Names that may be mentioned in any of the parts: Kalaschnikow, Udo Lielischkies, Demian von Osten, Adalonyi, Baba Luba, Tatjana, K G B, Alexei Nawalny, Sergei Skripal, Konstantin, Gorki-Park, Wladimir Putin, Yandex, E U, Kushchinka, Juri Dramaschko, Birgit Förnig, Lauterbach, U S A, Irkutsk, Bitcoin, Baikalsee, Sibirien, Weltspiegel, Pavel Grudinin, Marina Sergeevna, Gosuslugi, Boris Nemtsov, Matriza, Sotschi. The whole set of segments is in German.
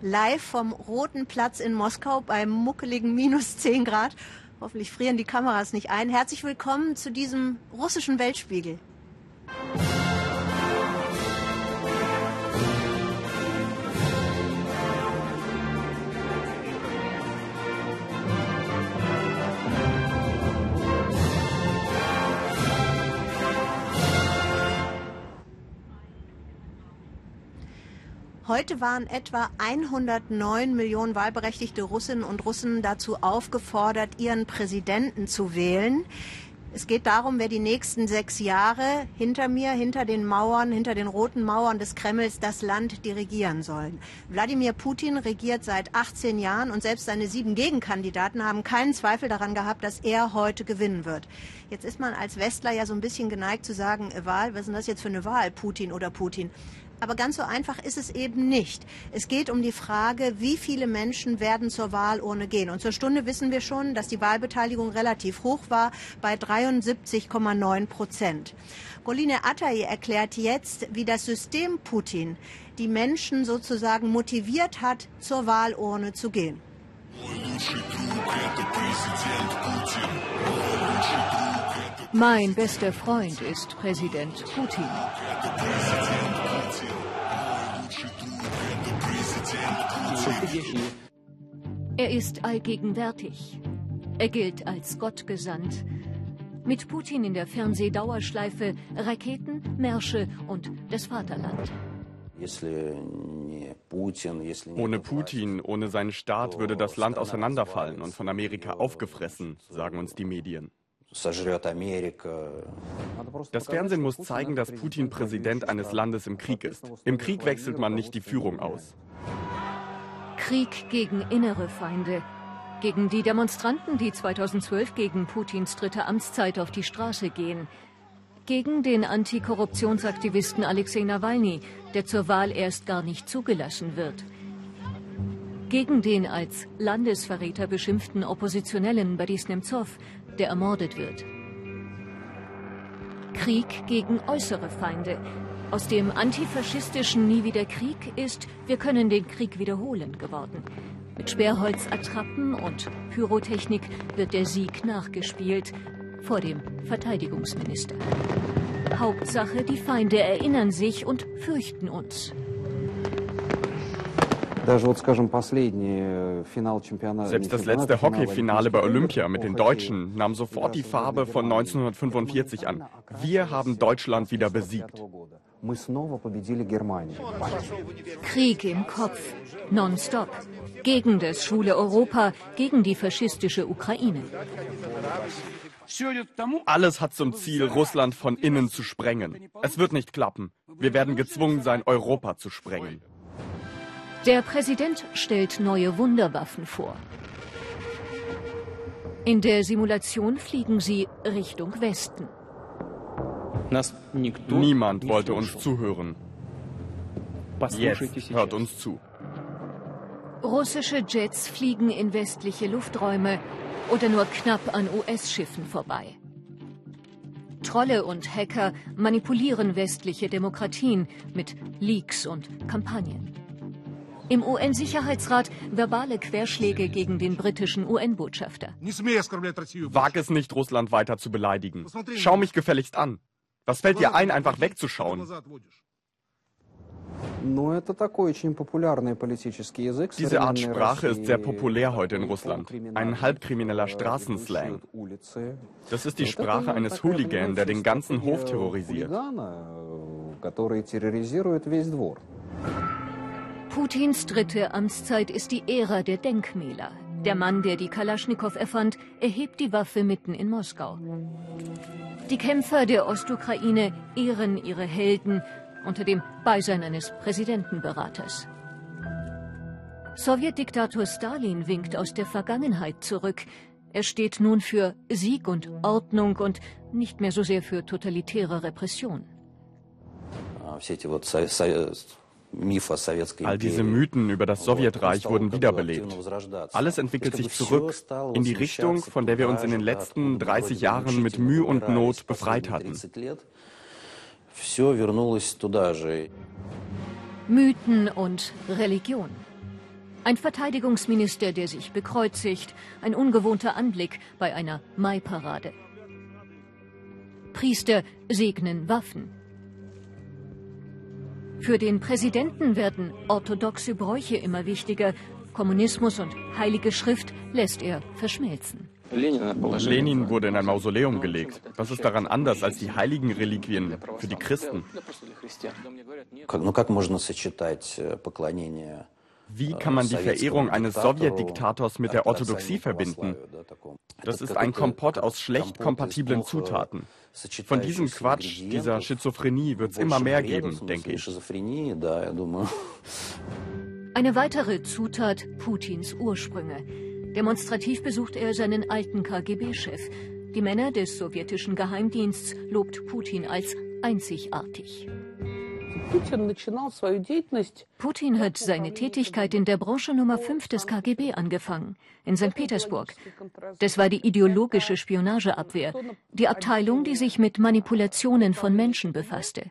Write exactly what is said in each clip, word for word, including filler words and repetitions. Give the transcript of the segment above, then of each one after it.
Live vom Roten Platz in Moskau bei muckeligen minus zehn Grad. Hoffentlich frieren die Kameras nicht ein. Herzlich willkommen zu diesem russischen Weltspiegel. Heute waren etwa hundertneun Millionen wahlberechtigte Russinnen und Russen dazu aufgefordert, ihren Präsidenten zu wählen. Es geht darum, wer die nächsten sechs Jahre hinter mir, hinter den Mauern, hinter den roten Mauern des Kremls das Land dirigieren soll. Wladimir Putin regiert seit achtzehn Jahren und selbst seine sieben Gegenkandidaten haben keinen Zweifel daran gehabt, dass er heute gewinnen wird. Jetzt ist man als Westler ja so ein bisschen geneigt zu sagen, Wahl, was ist denn das jetzt für eine Wahl, Putin oder Putin? Aber ganz so einfach ist es eben nicht. Es geht um die Frage, wie viele Menschen werden zur Wahlurne gehen. Und zur Stunde wissen wir schon, dass die Wahlbeteiligung relativ hoch war, bei dreiundsiebzig Komma neun Prozent. Goline Atayi erklärt jetzt, wie das System Putin die Menschen sozusagen motiviert hat, zur Wahlurne zu gehen. Mein bester Freund ist Präsident Putin. Er ist allgegenwärtig. Er gilt als Gott gesandt. Mit Putin in der Fernsehdauerschleife, Raketen, Märsche und das Vaterland. Ohne Putin, ohne seinen Staat würde das Land auseinanderfallen und von Amerika aufgefressen, sagen uns die Medien. Das Fernsehen muss zeigen, dass Putin Präsident eines Landes im Krieg ist. Im Krieg wechselt man nicht die Führung aus. Krieg gegen innere Feinde, gegen die Demonstranten, die zweitausendzwölf gegen Putins dritte Amtszeit auf die Straße gehen, gegen den Antikorruptionsaktivisten Alexei Nawalny, der zur Wahl erst gar nicht zugelassen wird, gegen den als Landesverräter beschimpften Oppositionellen Boris Nemtsov, der ermordet wird. Krieg gegen äußere Feinde. Aus dem antifaschistischen Nie wieder Krieg ist, wir können den Krieg wiederholen geworden. Mit Sperrholzattrappen und Pyrotechnik wird der Sieg nachgespielt vor dem Verteidigungsminister. Hauptsache, die Feinde erinnern sich und fürchten uns. Selbst das letzte Hockeyfinale bei Olympia mit den Deutschen nahm sofort die Farbe von neunzehnhundertfünfundvierzig an. Wir haben Deutschland wieder besiegt. Krieg im Kopf, nonstop, gegen das schwule Europa, gegen die faschistische Ukraine. Alles hat zum Ziel, Russland von innen zu sprengen. Es wird nicht klappen. Wir werden gezwungen sein, Europa zu sprengen. Der Präsident stellt neue Wunderwaffen vor. In der Simulation fliegen sie Richtung Westen. Niemand wollte uns zuhören. Jetzt hört uns zu. Russische Jets fliegen in westliche Lufträume oder nur knapp an U S-Schiffen vorbei. Trolle und Hacker manipulieren westliche Demokratien mit Leaks und Kampagnen. Im U N-Sicherheitsrat verbale Querschläge gegen den britischen U N-Botschafter. Wag es nicht, Russland weiter zu beleidigen. Schau mich gefälligst an. Was fällt dir ein, einfach wegzuschauen? Diese Art Sprache ist sehr populär heute in Russland. Ein halbkrimineller Straßenslang. Das ist die Sprache eines Hooligan, der den ganzen Hof terrorisiert. Putins dritte Amtszeit ist die Ära der Denkmäler. Der Mann, der die Kalaschnikow erfand, erhebt die Waffe mitten in Moskau. Die Kämpfer der Ostukraine ehren ihre Helden unter dem Beisein eines Präsidentenberaters. Sowjetdiktator Stalin winkt aus der Vergangenheit zurück. Er steht nun für Sieg und Ordnung und nicht mehr so sehr für totalitäre Repression. All diese Mythen über das Sowjetreich wurden wiederbelebt. Alles entwickelt sich zurück in die Richtung, von der wir uns in den letzten dreißig Jahren mit Mühe und Not befreit hatten. Mythen und Religion. Ein Verteidigungsminister, der sich bekreuzigt, ein ungewohnter Anblick bei einer Maiparade. Priester segnen Waffen. Für den Präsidenten werden orthodoxe Bräuche immer wichtiger. Kommunismus und Heilige Schrift lässt er verschmelzen. Lenin wurde in ein Mausoleum gelegt. Was ist daran anders als die heiligen Reliquien für die Christen? Wie kann man die Verehrung eines Sowjetdiktators mit der Orthodoxie verbinden? Das ist ein Kompott aus schlecht kompatiblen Zutaten. Von diesem Quatsch, dieser Schizophrenie wird es immer mehr geben, denke ich. Eine weitere Zutat Putins Ursprünge. Demonstrativ besucht er seinen alten K G B-Chef. Die Männer des sowjetischen Geheimdienstes lobt Putin als einzigartig. Putin hat seine Tätigkeit in der Branche Nummer fünf des K G B angefangen, in Sankt Petersburg. Das war die ideologische Spionageabwehr, die Abteilung, die sich mit Manipulationen von Menschen befasste.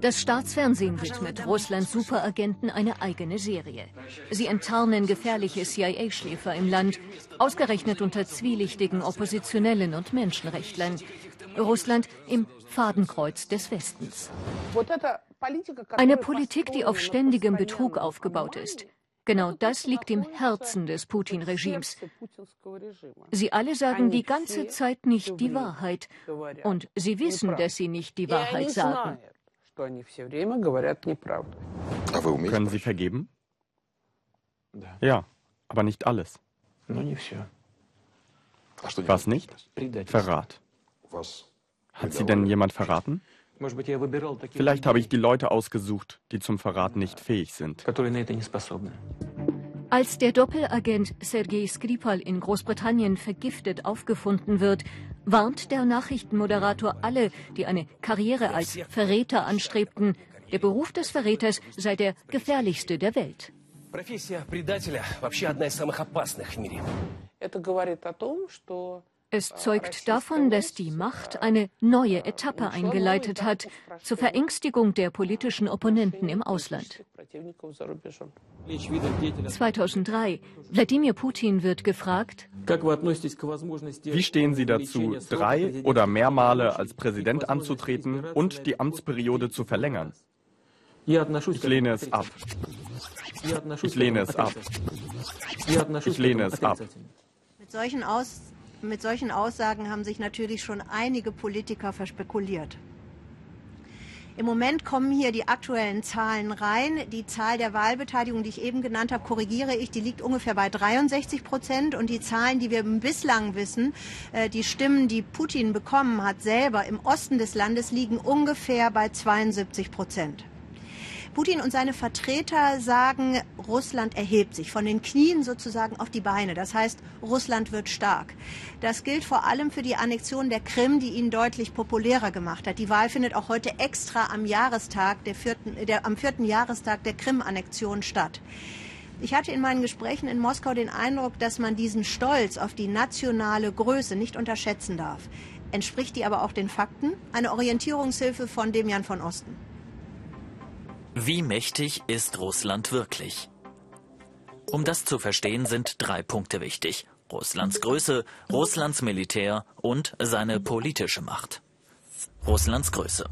Das Staatsfernsehen widmet Russlands Superagenten eine eigene Serie. Sie enttarnen gefährliche C I A-Schläfer im Land, ausgerechnet unter zwielichtigen Oppositionellen und Menschenrechtlern. Russland im Fadenkreuz des Westens. Eine Politik, die auf ständigem Betrug aufgebaut ist. Genau das liegt im Herzen des Putin-Regimes. Sie alle sagen die ganze Zeit nicht die Wahrheit. Und sie wissen, dass sie nicht die Wahrheit sagen. Können Sie vergeben? Ja, aber nicht alles. Was nicht? Verrat. Hat sie denn jemand verraten? Vielleicht habe ich die Leute ausgesucht, die zum Verrat nicht fähig sind. Als der Doppelagent Sergei Skripal in Großbritannien vergiftet aufgefunden wird, warnt der Nachrichtenmoderator alle, die eine Karriere als Verräter anstrebten. Der Beruf des Verräters sei der gefährlichste der Welt. Es zeugt davon, dass die Macht eine neue Etappe eingeleitet hat zur Verängstigung der politischen Opponenten im Ausland. zweitausenddrei. Wladimir Putin wird gefragt: Wie stehen Sie dazu, drei oder mehr Male als Präsident anzutreten und die Amtsperiode zu verlängern? Ich lehne es ab. Ich lehne es ab. Ich lehne es ab. Mit solchen Aus Mit solchen Aussagen haben sich natürlich schon einige Politiker verspekuliert. Im Moment kommen hier die aktuellen Zahlen rein. Die Zahl der Wahlbeteiligung, die ich eben genannt habe, korrigiere ich, die liegt ungefähr bei dreiundsechzig Prozent. Und die Zahlen, die wir bislang wissen, die Stimmen, die Putin bekommen hat, selber im Osten des Landes, liegen ungefähr bei zweiundsiebzig Prozent. Putin und seine Vertreter sagen, Russland erhebt sich von den Knien sozusagen auf die Beine. Das heißt, Russland wird stark. Das gilt vor allem für die Annexion der Krim, die ihn deutlich populärer gemacht hat. Die Wahl findet auch heute extra am Jahrestag der vierten, der, am vierten Jahrestag der Krim-Annexion statt. Ich hatte in meinen Gesprächen in Moskau den Eindruck, dass man diesen Stolz auf die nationale Größe nicht unterschätzen darf. Entspricht die aber auch den Fakten? Eine Orientierungshilfe von Demian von Osten. Wie mächtig ist Russland wirklich? Um das zu verstehen, sind drei Punkte wichtig: Russlands Größe, Russlands Militär und seine politische Macht. Russlands Größe.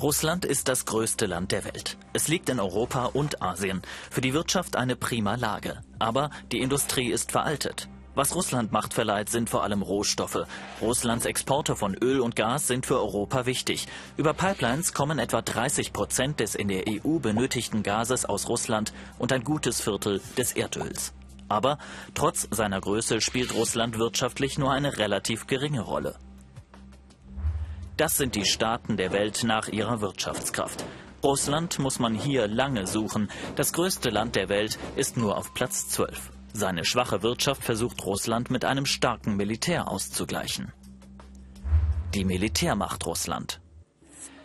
Russland ist das größte Land der Welt. Es liegt in Europa und Asien. Für die Wirtschaft eine prima Lage. Aber die Industrie ist veraltet. Was Russland Macht verleiht, sind vor allem Rohstoffe. Russlands Exporte von Öl und Gas sind für Europa wichtig. Über Pipelines kommen etwa dreißig Prozent des in der E U benötigten Gases aus Russland und ein gutes Viertel des Erdöls. Aber trotz seiner Größe spielt Russland wirtschaftlich nur eine relativ geringe Rolle. Das sind die Staaten der Welt nach ihrer Wirtschaftskraft. Russland muss man hier lange suchen. Das größte Land der Welt ist nur auf Platz zwölf. Seine schwache Wirtschaft versucht Russland mit einem starken Militär auszugleichen. Die Militärmacht Russland.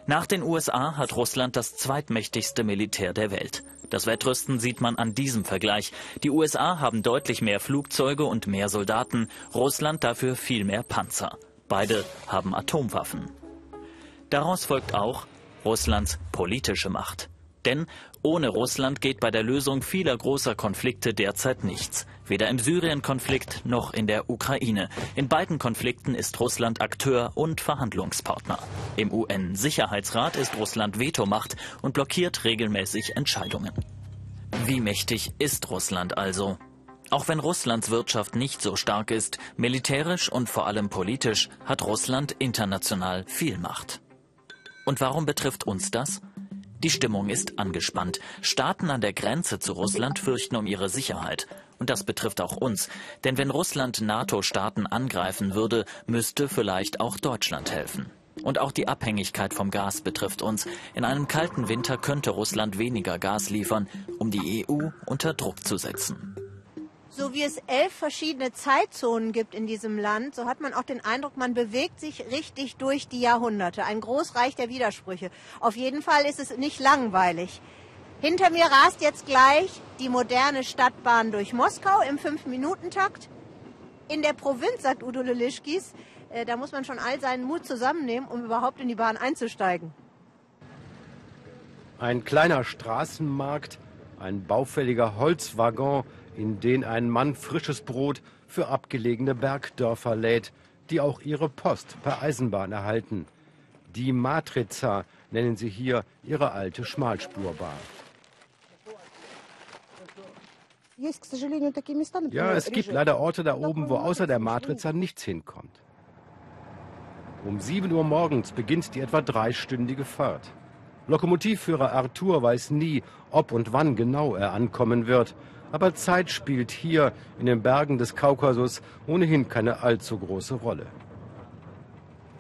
Nach den U S A hat Russland das zweitmächtigste Militär der Welt. Das Wettrüsten sieht man an diesem Vergleich. Die U S A haben deutlich mehr Flugzeuge und mehr Soldaten, Russland dafür viel mehr Panzer. Beide haben Atomwaffen. Daraus folgt auch Russlands politische Macht. Denn ohne Russland geht bei der Lösung vieler großer Konflikte derzeit nichts. Weder im Syrien-Konflikt noch in der Ukraine. In beiden Konflikten ist Russland Akteur und Verhandlungspartner. Im U N-Sicherheitsrat ist Russland Vetomacht und blockiert regelmäßig Entscheidungen. Wie mächtig ist Russland also? Auch wenn Russlands Wirtschaft nicht so stark ist, militärisch und vor allem politisch hat Russland international viel Macht. Und warum betrifft uns das? Die Stimmung ist angespannt. Staaten an der Grenze zu Russland fürchten um ihre Sicherheit. Und das betrifft auch uns. Denn wenn Russland NATO-Staaten angreifen würde, müsste vielleicht auch Deutschland helfen. Und auch die Abhängigkeit vom Gas betrifft uns. In einem kalten Winter könnte Russland weniger Gas liefern, um die E U unter Druck zu setzen. So wie es elf verschiedene Zeitzonen gibt in diesem Land, so hat man auch den Eindruck, man bewegt sich richtig durch die Jahrhunderte. Ein Großreich der Widersprüche. Auf jeden Fall ist es nicht langweilig. Hinter mir rast jetzt gleich die moderne Stadtbahn durch Moskau im Fünf-Minuten-Takt. In der Provinz, sagt Udo Lielischkies, da muss man schon all seinen Mut zusammennehmen, um überhaupt in die Bahn einzusteigen. Ein kleiner Straßenmarkt, ein baufälliger Holzwaggon, in denen ein Mann frisches Brot für abgelegene Bergdörfer lädt, die auch ihre Post per Eisenbahn erhalten. Die Matriza nennen sie hier ihre alte Schmalspurbahn. Ja, es gibt leider Orte da oben, wo außer der Matriza nichts hinkommt. Um sieben Uhr morgens beginnt die etwa dreistündige Fahrt. Lokomotivführer Arthur weiß nie, ob und wann genau er ankommen wird. Aber Zeit spielt hier in den Bergen des Kaukasus ohnehin keine allzu große Rolle.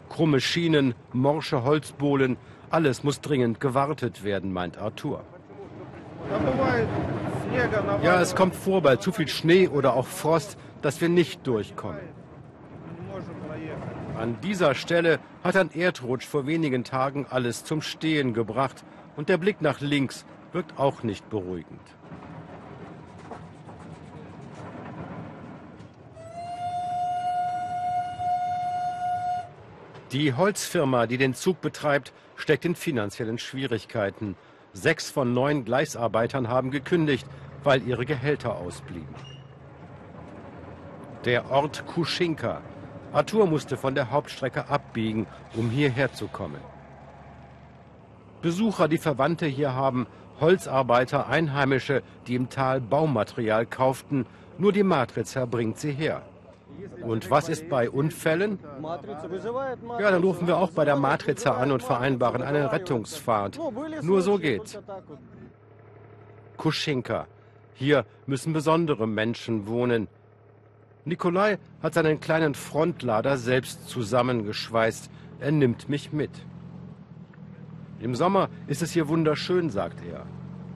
Krumme Schienen, morsche Holzbohlen, alles muss dringend gewartet werden, meint Arthur. Ja, es kommt vor bei zu viel Schnee oder auch Frost, dass wir nicht durchkommen. An dieser Stelle hat ein Erdrutsch vor wenigen Tagen alles zum Stehen gebracht und der Blick nach links wirkt auch nicht beruhigend. Die Holzfirma, die den Zug betreibt, steckt in finanziellen Schwierigkeiten. Sechs von neun Gleisarbeitern haben gekündigt, weil ihre Gehälter ausblieben. Der Ort Kushchinka. Arthur musste von der Hauptstrecke abbiegen, um hierher zu kommen. Besucher, die Verwandte hier haben, Holzarbeiter, Einheimische, die im Tal Baumaterial kauften. Nur die Matriza bringt sie her. Und was ist bei Unfällen? Ja, dann rufen wir auch bei der Matriza an und vereinbaren eine Rettungsfahrt. Nur so geht's. Kuschinka. Hier müssen besondere Menschen wohnen. Nikolai hat seinen kleinen Frontlader selbst zusammengeschweißt. Er nimmt mich mit. Im Sommer ist es hier wunderschön, sagt er.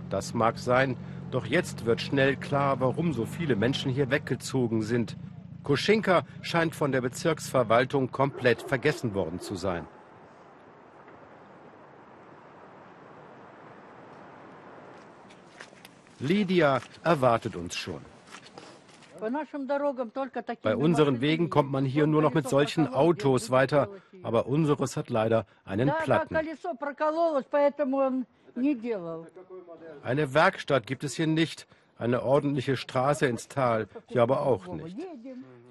Das mag sein, doch jetzt wird schnell klar, warum so viele Menschen hier weggezogen sind. Kuschinka scheint von der Bezirksverwaltung komplett vergessen worden zu sein. Lydia erwartet uns schon. Bei unseren Wegen kommt man hier nur noch mit solchen Autos weiter, aber unseres hat leider einen Platten. Eine Werkstatt gibt es hier nicht. Eine ordentliche Straße ins Tal, ja, aber auch nicht.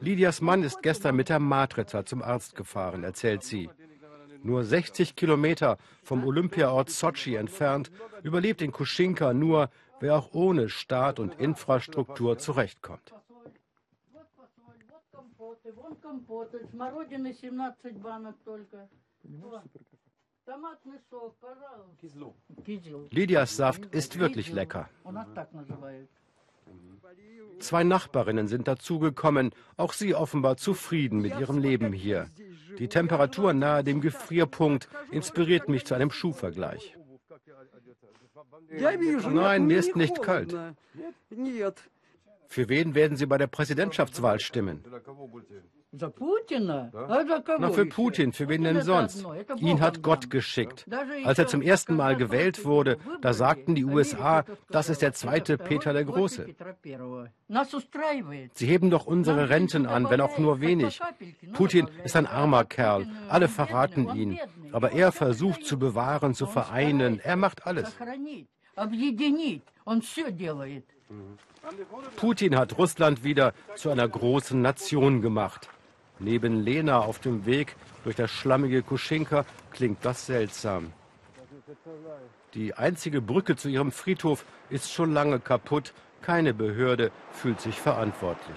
Lydias Mann ist gestern mit der Matriza zum Arzt gefahren, erzählt sie. Nur sechzig Kilometer vom Olympiaort Sotschi entfernt überlebt in Kuschinka nur, wer auch ohne Staat und Infrastruktur zurechtkommt. Lydias Saft ist wirklich lecker. Zwei Nachbarinnen sind dazugekommen, auch sie offenbar zufrieden mit ihrem Leben hier. Die Temperatur nahe dem Gefrierpunkt inspiriert mich zu einem Schuhvergleich. Nein, mir ist nicht kalt. Für wen werden Sie bei der Präsidentschaftswahl stimmen? Na, für Putin, für wen denn sonst? Ihn hat Gott geschickt. Als er zum ersten Mal gewählt wurde, da sagten die U S A, das ist der zweite Peter der Große. Sie heben doch unsere Renten an, wenn auch nur wenig. Putin ist ein armer Kerl, alle verraten ihn. Aber er versucht zu bewahren, zu vereinen, er macht alles. Putin hat Russland wieder zu einer großen Nation gemacht. Neben Lena auf dem Weg durch das schlammige Kuschinka klingt das seltsam. Die einzige Brücke zu ihrem Friedhof ist schon lange kaputt. Keine Behörde fühlt sich verantwortlich.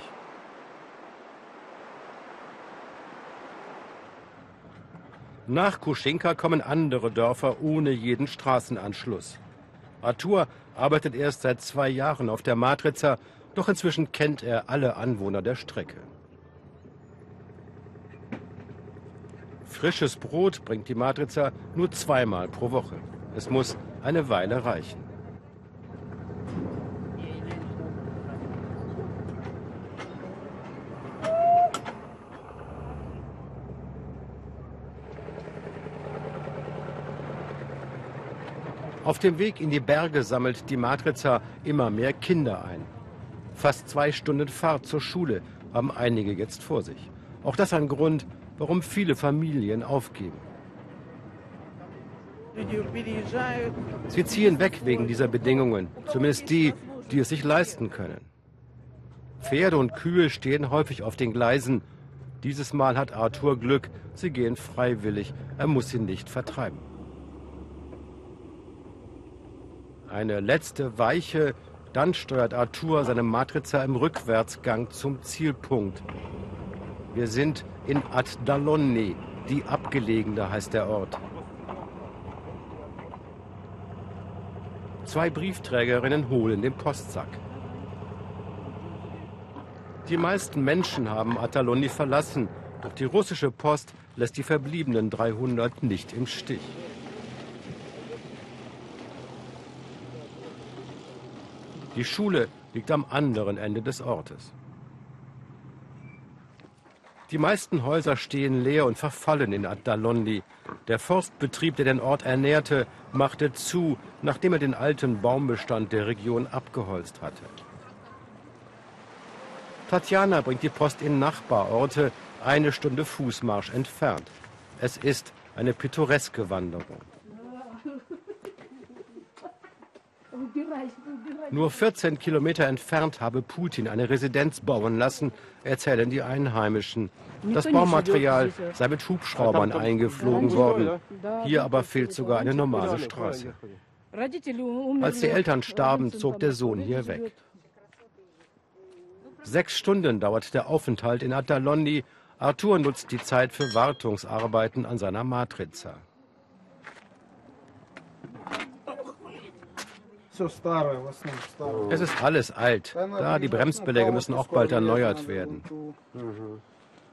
Nach Kuschinka kommen andere Dörfer ohne jeden Straßenanschluss. Artur arbeitet erst seit zwei Jahren auf der Matriza, doch inzwischen kennt er alle Anwohner der Strecke. Frisches Brot bringt die Matriza nur zweimal pro Woche. Es muss eine Weile reichen. Auf dem Weg in die Berge sammelt die Matriza immer mehr Kinder ein. Fast zwei Stunden Fahrt zur Schule haben einige jetzt vor sich. Auch das ein Grund, warum viele Familien aufgeben. Sie ziehen weg wegen dieser Bedingungen, zumindest die, die es sich leisten können. Pferde und Kühe stehen häufig auf den Gleisen. Dieses Mal hat Artur Glück, sie gehen freiwillig, er muss sie nicht vertreiben. Eine letzte Weiche, dann steuert Artur seine Matriza im Rückwärtsgang zum Zielpunkt. Wir sind in Adalonyi, die Abgelegene heißt der Ort. Zwei Briefträgerinnen holen den Postsack. Die meisten Menschen haben Adalonyi verlassen, doch die russische Post lässt die verbliebenen dreihundert nicht im Stich. Die Schule liegt am anderen Ende des Ortes. Die meisten Häuser stehen leer und verfallen in Adalonyi. Der Forstbetrieb, der den Ort ernährte, machte zu, nachdem er den alten Baumbestand der Region abgeholzt hatte. Tatjana bringt die Post in Nachbarorte, eine Stunde Fußmarsch entfernt. Es ist eine pittoreske Wanderung. Nur vierzehn Kilometer entfernt habe Putin eine Residenz bauen lassen, erzählen die Einheimischen. Das Baumaterial sei mit Hubschraubern eingeflogen worden. Hier aber fehlt sogar eine normale Straße. Als die Eltern starben, zog der Sohn hier weg. Sechs Stunden dauert der Aufenthalt in Adalonyi. Artur nutzt die Zeit für Wartungsarbeiten an seiner Matriza. Es ist alles alt. Da, die Bremsbeläge müssen auch bald erneuert werden.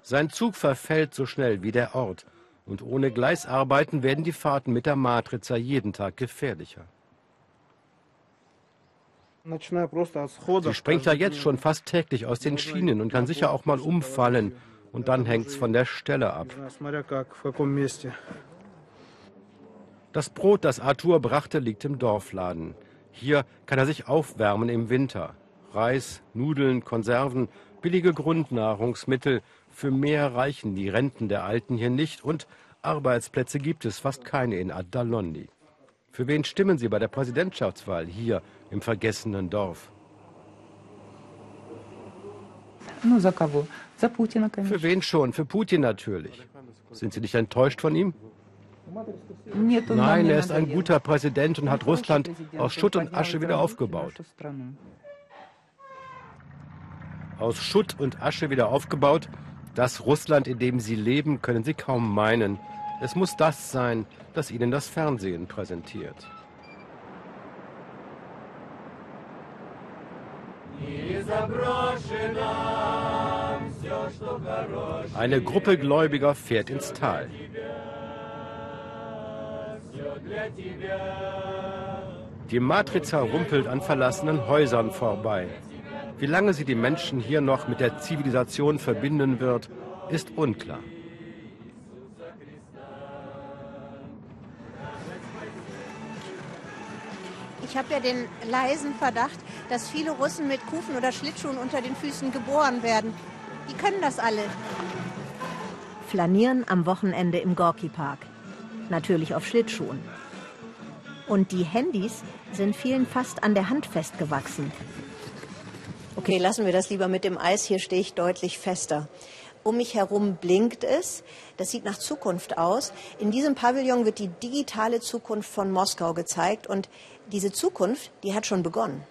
Sein Zug verfällt so schnell wie der Ort. Und ohne Gleisarbeiten werden die Fahrten mit der Matriza jeden Tag gefährlicher. Sie springt ja jetzt schon fast täglich aus den Schienen und kann sicher auch mal umfallen. Und dann hängt's von der Stelle ab. Das Brot, das Artur brachte, liegt im Dorfladen. Hier kann er sich aufwärmen im Winter. Reis, Nudeln, Konserven, billige Grundnahrungsmittel. Für mehr reichen die Renten der Alten hier nicht und Arbeitsplätze gibt es fast keine in Adalonyi. Für wen stimmen Sie bei der Präsidentschaftswahl hier im vergessenen Dorf? Für wen schon? Für Putin natürlich. Sind Sie nicht enttäuscht von ihm? Nein, er ist ein guter Präsident und hat Russland aus Schutt und Asche wieder aufgebaut. Aus Schutt und Asche wieder aufgebaut, das Russland, in dem sie leben, können sie kaum meinen. Es muss das sein, das ihnen das Fernsehen präsentiert. Eine Gruppe Gläubiger fährt ins Tal. Die Matriza rumpelt an verlassenen Häusern vorbei. Wie lange sie die Menschen hier noch mit der Zivilisation verbinden wird, ist unklar. Ich habe ja den leisen Verdacht, dass viele Russen mit Kufen oder Schlittschuhen unter den Füßen geboren werden. Die können das alle. Flanieren am Wochenende im Gorki-Park. Natürlich auf Schlittschuhen. Und die Handys sind vielen fast an der Hand festgewachsen. Okay, lassen wir das lieber mit dem Eis. Hier stehe ich deutlich fester. Um mich herum blinkt es. Das sieht nach Zukunft aus. In diesem Pavillon wird die digitale Zukunft von Moskau gezeigt. Und diese Zukunft, die hat schon begonnen.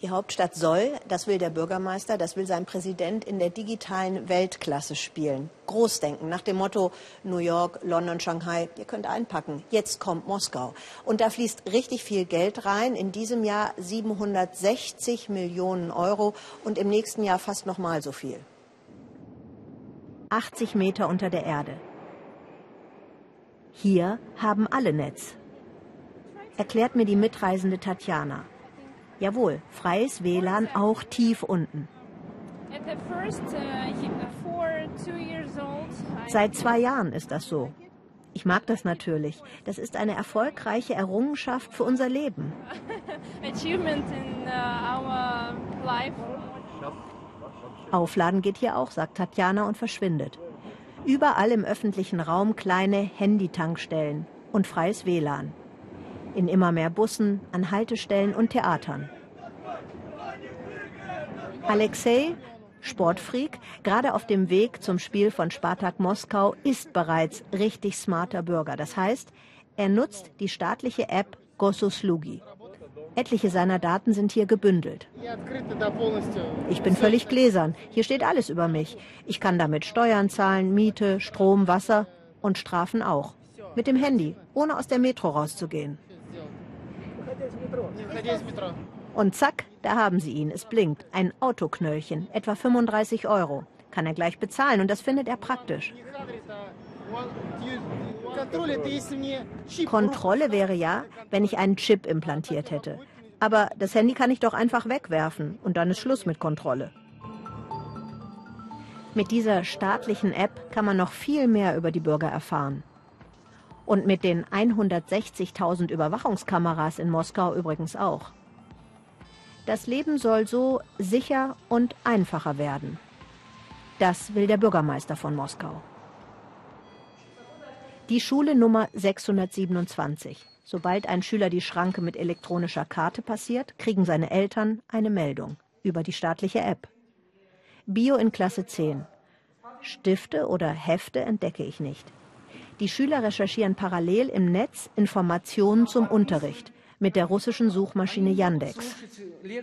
Die Hauptstadt soll, das will der Bürgermeister, das will sein Präsident, in der digitalen Weltklasse spielen. Großdenken nach dem Motto New York, London, Shanghai, ihr könnt einpacken, jetzt kommt Moskau. Und da fließt richtig viel Geld rein, in diesem Jahr siebenhundertsechzig Millionen Euro und im nächsten Jahr fast nochmal so viel. achtzig Meter unter der Erde. Hier haben alle Netz, erklärt mir die mitreisende Tatjana. Jawohl, freies W L A N auch tief unten. Seit zwei Jahren ist das so. Ich mag das natürlich. Das ist eine erfolgreiche Errungenschaft für unser Leben. Aufladen geht hier auch, sagt Tatjana und verschwindet. Überall im öffentlichen Raum kleine Handytankstellen und freies W L A N. In immer mehr Bussen, an Haltestellen und Theatern. Alexei, Sportfreak, gerade auf dem Weg zum Spiel von Spartak Moskau, ist bereits richtig smarter Bürger. Das heißt, er nutzt die staatliche App Gosuslugi. Etliche seiner Daten sind hier gebündelt. Ich bin völlig gläsern. Hier steht alles über mich. Ich kann damit Steuern zahlen, Miete, Strom, Wasser und Strafen auch. Mit dem Handy, ohne aus der Metro rauszugehen. Und zack, da haben sie ihn. Es blinkt. Ein Autoknöllchen, etwa fünfunddreißig Euro. Kann er gleich bezahlen und das findet er praktisch. Kontrolle wäre ja, wenn ich einen Chip implantiert hätte. Aber das Handy kann ich doch einfach wegwerfen und dann ist Schluss mit Kontrolle. Mit dieser staatlichen App kann man noch viel mehr über die Bürger erfahren. Und mit den hundertsechzigtausend Überwachungskameras in Moskau übrigens auch. Das Leben soll so sicher und einfacher werden. Das will der Bürgermeister von Moskau. Die Schule Nummer sechshundertsiebenundzwanzig. Sobald ein Schüler die Schranke mit elektronischer Karte passiert, kriegen seine Eltern eine Meldung über die staatliche App. Bio in Klasse zehn. Stifte oder Hefte entdecke ich nicht. Die Schüler recherchieren parallel im Netz Informationen zum Unterricht mit der russischen Suchmaschine Yandex. Die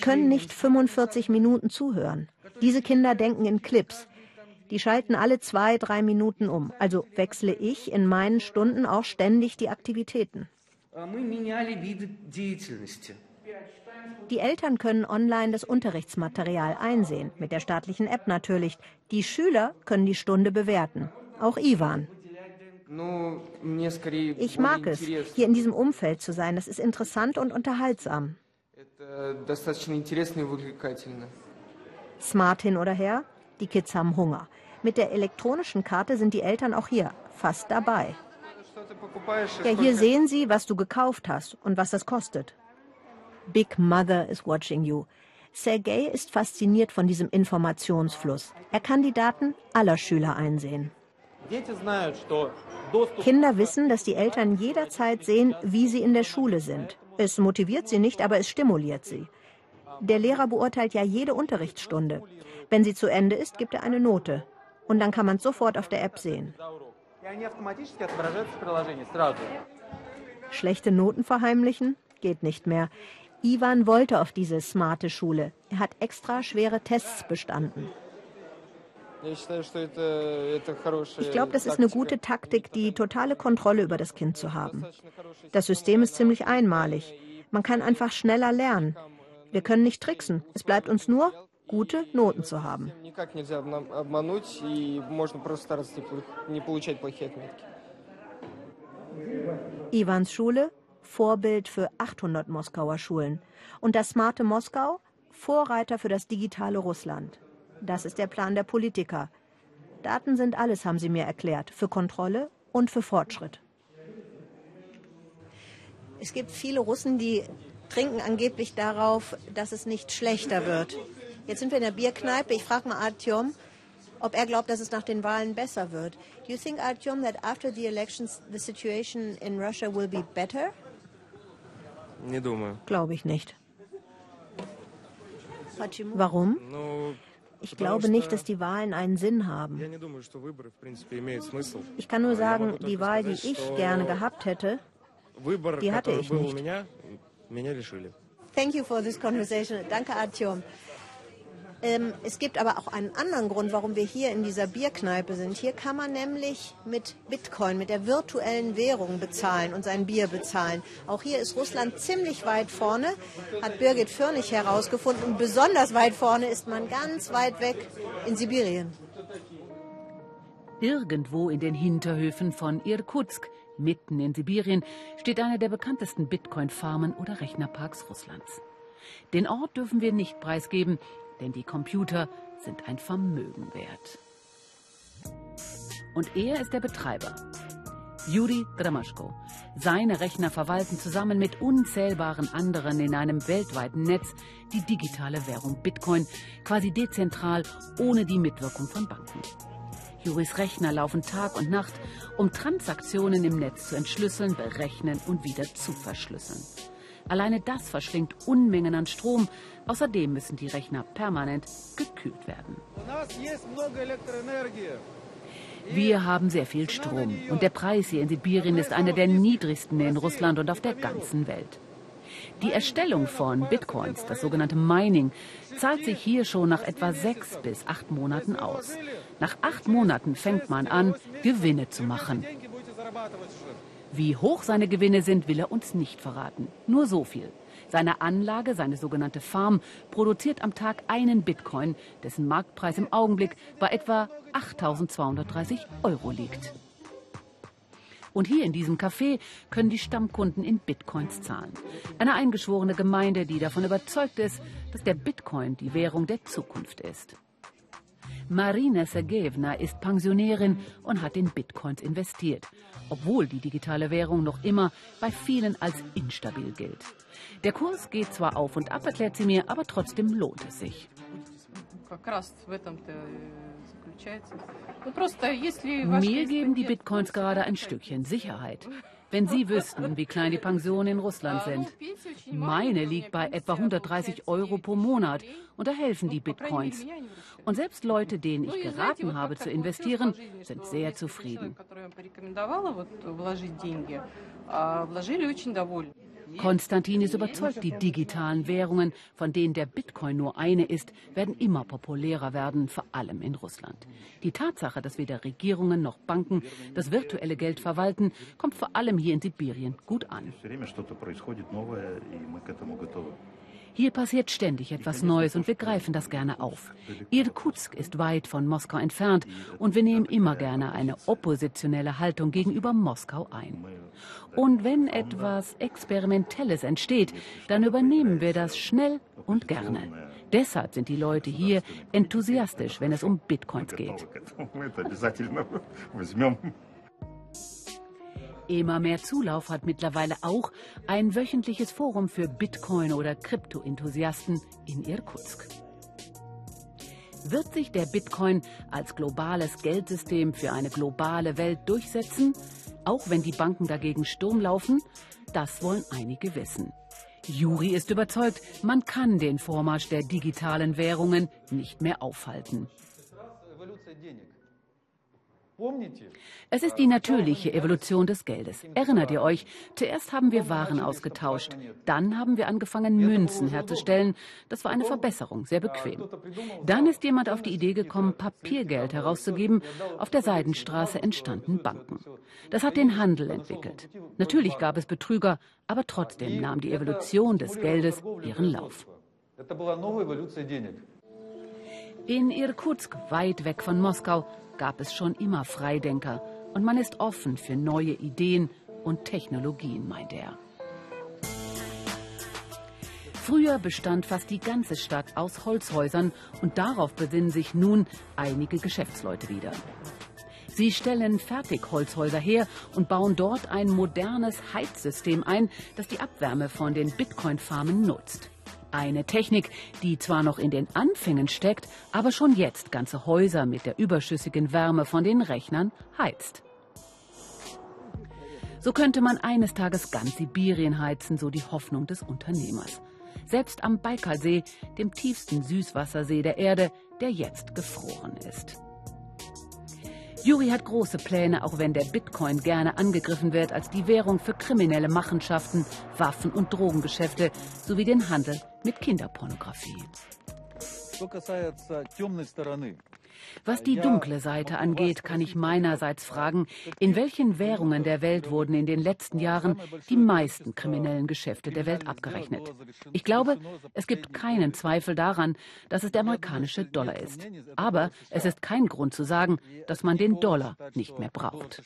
können nicht fünfundvierzig Minuten zuhören. Diese Kinder denken in Clips. Die schalten alle zwei, drei Minuten um. Also wechsle ich in meinen Stunden auch ständig die Aktivitäten. Die Eltern können online das Unterrichtsmaterial einsehen, mit der staatlichen App natürlich. Die Schüler können die Stunde bewerten, auch Ivan. Ich mag es, hier in diesem Umfeld zu sein, das ist interessant und unterhaltsam. Smart hin oder her, die Kids haben Hunger. Mit der elektronischen Karte sind die Eltern auch hier, fast dabei. Ja, hier sehen sie, was du gekauft hast und was das kostet. Big Mother is watching you. Sergei ist fasziniert von diesem Informationsfluss. Er kann die Daten aller Schüler einsehen. Kinder wissen, dass die Eltern jederzeit sehen, wie sie in der Schule sind. Es motiviert sie nicht, aber es stimuliert sie. Der Lehrer beurteilt ja jede Unterrichtsstunde. Wenn sie zu Ende ist, gibt er eine Note. Und dann kann man es sofort auf der App sehen. Schlechte Noten verheimlichen? Geht nicht mehr. Ivan wollte auf diese smarte Schule. Er hat extra schwere Tests bestanden. Ich glaube, das ist eine gute Taktik, die totale Kontrolle über das Kind zu haben. Das System ist ziemlich einmalig. Man kann einfach schneller lernen. Wir können nicht tricksen. Es bleibt uns nur, gute Noten zu haben. Ivans Schule? Vorbild für achthundert Moskauer Schulen. Und das smarte Moskau? Vorreiter für das digitale Russland. Das ist der Plan der Politiker. Daten sind alles, haben sie mir erklärt, für Kontrolle und für Fortschritt. Es gibt viele Russen, die trinken angeblich darauf, dass es nicht schlechter wird. Jetzt sind wir in der Bierkneipe. Ich frage mal Artyom, ob er glaubt, dass es nach den Wahlen besser wird. Do you think, Artyom, that after the elections the situation in Russia will be better? Glaube ich nicht. Warum? Ich glaube nicht, dass die Wahlen einen Sinn haben. Ich kann nur sagen, die Wahl, die ich gerne gehabt hätte, die hatte ich nicht. Thank you for this conversation. Danke, Artyom. Ähm, es gibt aber auch einen anderen Grund, warum wir hier in dieser Bierkneipe sind. Hier kann man nämlich mit Bitcoin, mit der virtuellen Währung bezahlen und sein Bier bezahlen. Auch hier ist Russland ziemlich weit vorne, hat Birgit Förnig herausgefunden. Und besonders weit vorne ist man ganz weit weg in Sibirien. Irgendwo in den Hinterhöfen von Irkutsk, mitten in Sibirien, steht einer der bekanntesten Bitcoin-Farmen oder Rechnerparks Russlands. Den Ort dürfen wir nicht preisgeben, denn die Computer sind ein Vermögen wert. Und er ist der Betreiber, Juri Dramaschko. Seine Rechner verwalten zusammen mit unzählbaren anderen in einem weltweiten Netz die digitale Währung Bitcoin, quasi dezentral, ohne die Mitwirkung von Banken. Juris Rechner laufen Tag und Nacht, um Transaktionen im Netz zu entschlüsseln, berechnen und wieder zu verschlüsseln. Alleine das verschlingt Unmengen an Strom. Außerdem müssen die Rechner permanent gekühlt werden. Wir haben sehr viel Strom und der Preis hier in Sibirien ist einer der niedrigsten in Russland und auf der ganzen Welt. Die Erstellung von Bitcoins, das sogenannte Mining, zahlt sich hier schon nach etwa sechs bis acht Monaten aus. Nach acht Monaten fängt man an, Gewinne zu machen. Wie hoch seine Gewinne sind, will er uns nicht verraten. Nur so viel. Seine Anlage, seine sogenannte Farm, produziert am Tag einen Bitcoin, dessen Marktpreis im Augenblick bei etwa achttausendzweihundertdreißig Euro liegt. Und hier in diesem Café können die Stammkunden in Bitcoins zahlen. Eine eingeschworene Gemeinde, die davon überzeugt ist, dass der Bitcoin die Währung der Zukunft ist. Marina Sergeevna ist Pensionärin und hat in Bitcoins investiert, obwohl die digitale Währung noch immer bei vielen als instabil gilt. Der Kurs geht zwar auf und ab, erklärt sie mir, aber trotzdem lohnt es sich. Mir geben die Bitcoins gerade ein Stückchen Sicherheit. Wenn Sie wüssten, wie klein die Pensionen in Russland sind. Meine liegt bei etwa hundertdreißig Euro pro Monat und da helfen die Bitcoins. Und selbst Leute, denen ich geraten habe zu investieren, sind sehr zufrieden. Konstantin ist überzeugt, die digitalen Währungen, von denen der Bitcoin nur eine ist, werden immer populärer werden, vor allem in Russland. Die Tatsache, dass weder Regierungen noch Banken das virtuelle Geld verwalten, kommt vor allem hier in Sibirien gut an. Hier passiert ständig etwas Neues und wir greifen das gerne auf. Irkutsk ist weit von Moskau entfernt und wir nehmen immer gerne eine oppositionelle Haltung gegenüber Moskau ein. Und wenn etwas Experimentelles entsteht, dann übernehmen wir das schnell und gerne. Deshalb sind die Leute hier enthusiastisch, wenn es um Bitcoins geht. Immer mehr Zulauf hat mittlerweile auch ein wöchentliches Forum für Bitcoin- oder Krypto-Enthusiasten in Irkutsk. Wird sich der Bitcoin als globales Geldsystem für eine globale Welt durchsetzen, auch wenn die Banken dagegen Sturm laufen? Das wollen einige wissen. Juri ist überzeugt, man kann den Vormarsch der digitalen Währungen nicht mehr aufhalten. Es ist die natürliche Evolution des Geldes. Erinnert ihr euch, zuerst haben wir Waren ausgetauscht, dann haben wir angefangen, Münzen herzustellen. Das war eine Verbesserung, sehr bequem. Dann ist jemand auf die Idee gekommen, Papiergeld herauszugeben. Auf der Seidenstraße entstanden Banken. Das hat den Handel entwickelt. Natürlich gab es Betrüger, aber trotzdem nahm die Evolution des Geldes ihren Lauf. In Irkutsk, weit weg von Moskau, gab es schon immer Freidenker und man ist offen für neue Ideen und Technologien, meint er. Früher bestand fast die ganze Stadt aus Holzhäusern und darauf besinnen sich nun einige Geschäftsleute wieder. Sie stellen Fertigholzhäuser her und bauen dort ein modernes Heizsystem ein, das die Abwärme von den Bitcoin-Farmen nutzt. Eine Technik, die zwar noch in den Anfängen steckt, aber schon jetzt ganze Häuser mit der überschüssigen Wärme von den Rechnern heizt. So könnte man eines Tages ganz Sibirien heizen, so die Hoffnung des Unternehmers. Selbst am Baikalsee, dem tiefsten Süßwassersee der Erde, der jetzt gefroren ist. Juri hat große Pläne, auch wenn der Bitcoin gerne angegriffen wird als die Währung für kriminelle Machenschaften, Waffen- und Drogengeschäfte sowie den Handel mit Kinderpornografie. Was die dunkle Seite angeht, kann ich meinerseits fragen, in welchen Währungen der Welt wurden in den letzten Jahren die meisten kriminellen Geschäfte der Welt abgerechnet? Ich glaube, es gibt keinen Zweifel daran, dass es der amerikanische Dollar ist. Aber es ist kein Grund zu sagen, dass man den Dollar nicht mehr braucht.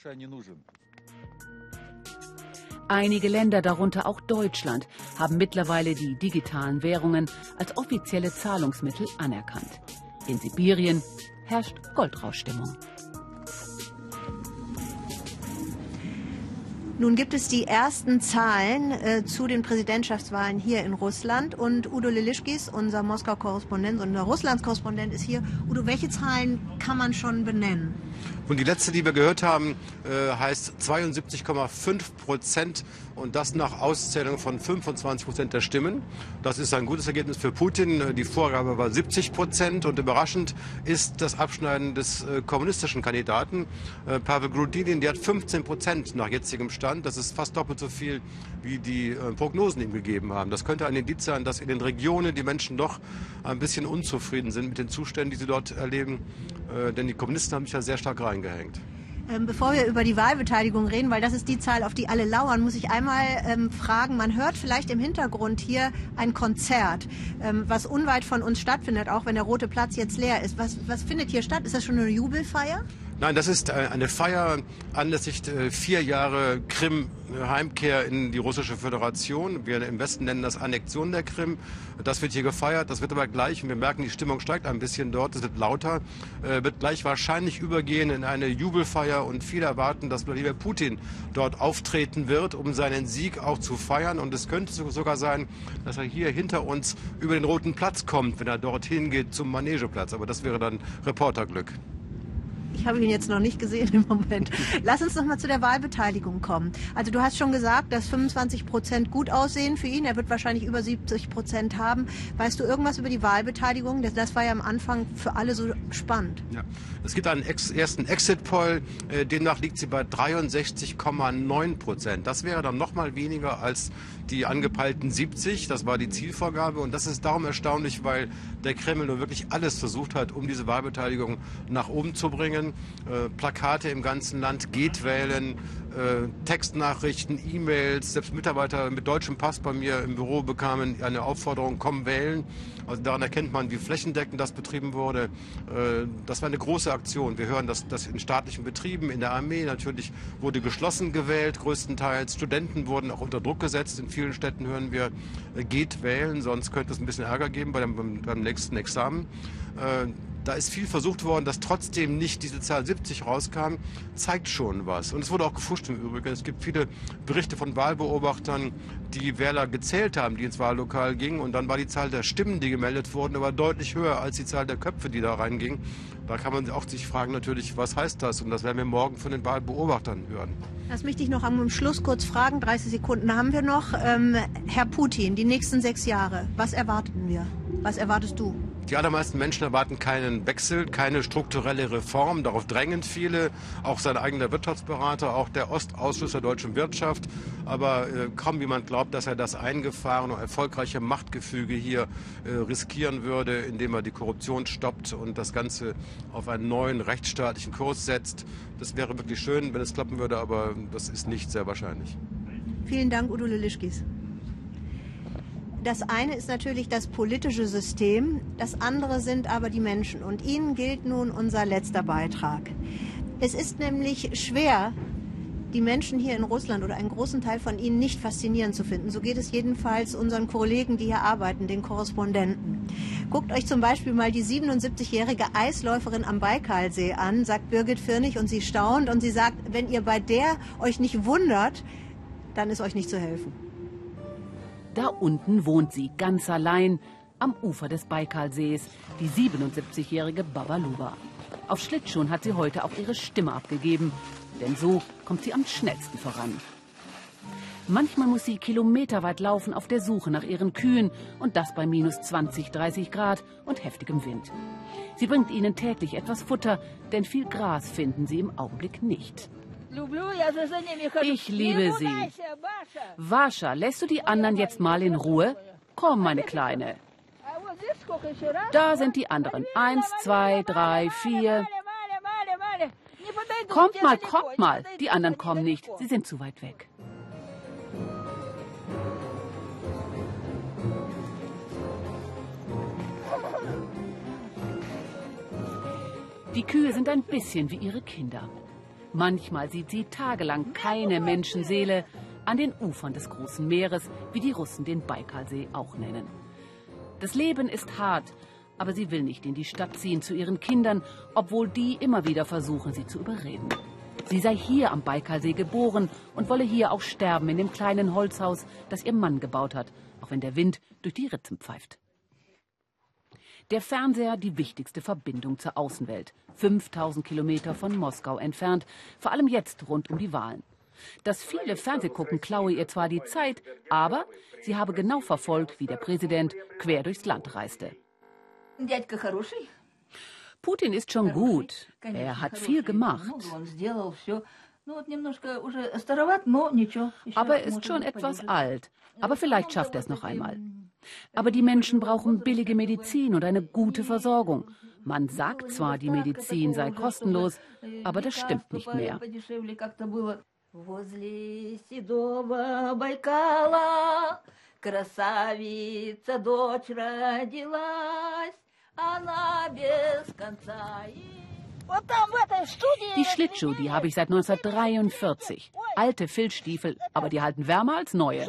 Einige Länder, darunter auch Deutschland, haben mittlerweile die digitalen Währungen als offizielle Zahlungsmittel anerkannt. In Sibirien herrscht Goldrauschstimmung. Nun gibt es die ersten Zahlen äh, zu den Präsidentschaftswahlen hier in Russland. Und Udo Lielischkies, unser Moskau-Korrespondent und unser Russlands-Korrespondent, ist hier. Udo, welche Zahlen kann man schon benennen? Und die letzte, die wir gehört haben, äh, heißt zweiundsiebzig Komma fünf Prozent und das nach Auszählung von fünfundzwanzig Prozent der Stimmen. Das ist ein gutes Ergebnis für Putin. Die Vorgabe war siebzig Prozent und überraschend ist das Abschneiden des äh, kommunistischen Kandidaten. Äh, Pavel Grudinin, der hat fünfzehn Prozent nach jetzigem Stand. Das ist fast doppelt so viel, wie die äh, Prognosen ihm gegeben haben. Das könnte ein Indiz sein, dass in den Regionen die Menschen doch ein bisschen unzufrieden sind mit den Zuständen, die sie dort erleben. Äh, denn die Kommunisten haben sich ja sehr stark rein. Ähm, bevor wir über die Wahlbeteiligung reden, weil das ist die Zahl, auf die alle lauern, muss ich einmal ähm, fragen, man hört vielleicht im Hintergrund hier ein Konzert, ähm, was unweit von uns stattfindet, auch wenn der Rote Platz jetzt leer ist. Was, was findet hier statt? Ist das schon eine Jubelfeier? Nein, das ist eine Feier anlässlich vier Jahre Krim-Heimkehr in die Russische Föderation. Wir im Westen nennen das Annexion der Krim. Das wird hier gefeiert, das wird aber gleich, und wir merken, die Stimmung steigt ein bisschen dort, es wird lauter, wird gleich wahrscheinlich übergehen in eine Jubelfeier und viele erwarten, dass Wladimir Putin dort auftreten wird, um seinen Sieg auch zu feiern. Und es könnte sogar sein, dass er hier hinter uns über den Roten Platz kommt, wenn er dorthin geht zum Manegeplatz. Aber das wäre dann Reporterglück. Ich habe ihn jetzt noch nicht gesehen im Moment. Lass uns noch mal zu der Wahlbeteiligung kommen. Also du hast schon gesagt, dass fünfundzwanzig Prozent gut aussehen für ihn. Er wird wahrscheinlich über siebzig Prozent haben. Weißt du irgendwas über die Wahlbeteiligung? Das, das war ja am Anfang für alle so spannend. Ja. Es gibt einen ex ersten Exit-Poll. Äh, demnach liegt sie bei dreiundsechzig Komma neun Prozent. Das wäre dann noch mal weniger als die angepeilten siebzig. Das war die Zielvorgabe. Und das ist darum erstaunlich, weil der Kreml nur wirklich alles versucht hat, um diese Wahlbeteiligung nach oben zu bringen. Äh, Plakate im ganzen Land, geht wählen, äh, Textnachrichten, E-Mails, selbst Mitarbeiter mit deutschem Pass bei mir im Büro bekamen eine Aufforderung, komm wählen. Also daran erkennt man, wie flächendeckend das betrieben wurde. Äh, das war eine große Aktion. Wir hören, dass, dass in staatlichen Betrieben, in der Armee natürlich wurde geschlossen gewählt, größtenteils. Studenten wurden auch unter Druck gesetzt. In vielen Städten hören wir, äh, geht wählen, sonst könnte es ein bisschen Ärger geben bei dem, beim, beim nächsten Examen. Äh, Da ist viel versucht worden, dass trotzdem nicht diese Zahl siebzig rauskam, zeigt schon was. Und es wurde auch gefuscht im Übrigen. Es gibt viele Berichte von Wahlbeobachtern, die Wähler gezählt haben, die ins Wahllokal gingen. Und dann war die Zahl der Stimmen, die gemeldet wurden, aber deutlich höher als die Zahl der Köpfe, die da reingingen. Da kann man auch sich fragen natürlich, was heißt das? Und das werden wir morgen von den Wahlbeobachtern hören. Lass mich dich noch am Schluss kurz fragen. dreißig Sekunden haben wir noch. Ähm, Herr Putin, die nächsten sechs Jahre, was erwarten wir? Was erwartest du? Die allermeisten Menschen erwarten keinen Wechsel, keine strukturelle Reform. Darauf drängen viele, auch sein eigener Wirtschaftsberater, auch der Ostausschuss der deutschen Wirtschaft. Aber äh, kaum jemand glaubt, dass er das eingefahrene und erfolgreiche Machtgefüge hier äh, riskieren würde, indem er die Korruption stoppt und das Ganze auf einen neuen rechtsstaatlichen Kurs setzt. Das wäre wirklich schön, wenn es klappen würde, aber das ist nicht sehr wahrscheinlich. Vielen Dank, Udo Lielischkies. Das eine ist natürlich das politische System, das andere sind aber die Menschen. Und ihnen gilt nun unser letzter Beitrag. Es ist nämlich schwer, die Menschen hier in Russland oder einen großen Teil von ihnen nicht faszinierend zu finden. So geht es jedenfalls unseren Kollegen, die hier arbeiten, den Korrespondenten. Guckt euch zum Beispiel mal die siebenundsiebzigjährige Eisläuferin am Baikalsee an, sagt Birgit Firnig, und sie staunt und sie sagt, wenn ihr bei der euch nicht wundert, dann ist euch nicht zu helfen. Da unten wohnt sie ganz allein am Ufer des Baikalsees, die siebenundsiebzigjährige Baba Luba. Auf Schlittschuhen hat sie heute auch ihre Stimme abgegeben, denn so kommt sie am schnellsten voran. Manchmal muss sie kilometerweit laufen auf der Suche nach ihren Kühen und das bei minus zwanzig, dreißig Grad und heftigem Wind. Sie bringt ihnen täglich etwas Futter, denn viel Gras finden sie im Augenblick nicht. Ich liebe sie. Wascha, lässt du die anderen jetzt mal in Ruhe? Komm, meine Kleine. Da sind die anderen. Eins, zwei, drei, vier. Kommt mal, kommt mal. Die anderen kommen nicht. Sie sind zu weit weg. Die Kühe sind ein bisschen wie ihre Kinder. Manchmal sieht sie tagelang keine Menschenseele an den Ufern des großen Meeres, wie die Russen den Baikalsee auch nennen. Das Leben ist hart, aber sie will nicht in die Stadt ziehen zu ihren Kindern, obwohl die immer wieder versuchen, sie zu überreden. Sie sei hier am Baikalsee geboren und wolle hier auch sterben in dem kleinen Holzhaus, das ihr Mann gebaut hat, auch wenn der Wind durch die Ritzen pfeift. Der Fernseher, die wichtigste Verbindung zur Außenwelt. fünftausend Kilometer von Moskau entfernt, vor allem jetzt rund um die Wahlen. Das viele Fernsehgucken klaue ihr zwar die Zeit, aber sie habe genau verfolgt, wie der Präsident quer durchs Land reiste. Putin ist schon gut. Er hat viel gemacht. Aber er ist schon etwas alt. Aber vielleicht schafft er es noch einmal. Aber die Menschen brauchen billige Medizin und eine gute Versorgung. Man sagt zwar, die Medizin sei kostenlos, aber das stimmt nicht mehr. Die Schlittschuhe, die habe ich seit neunzehnhundertdreiundvierzig. Alte Filzstiefel, aber die halten wärmer als neue.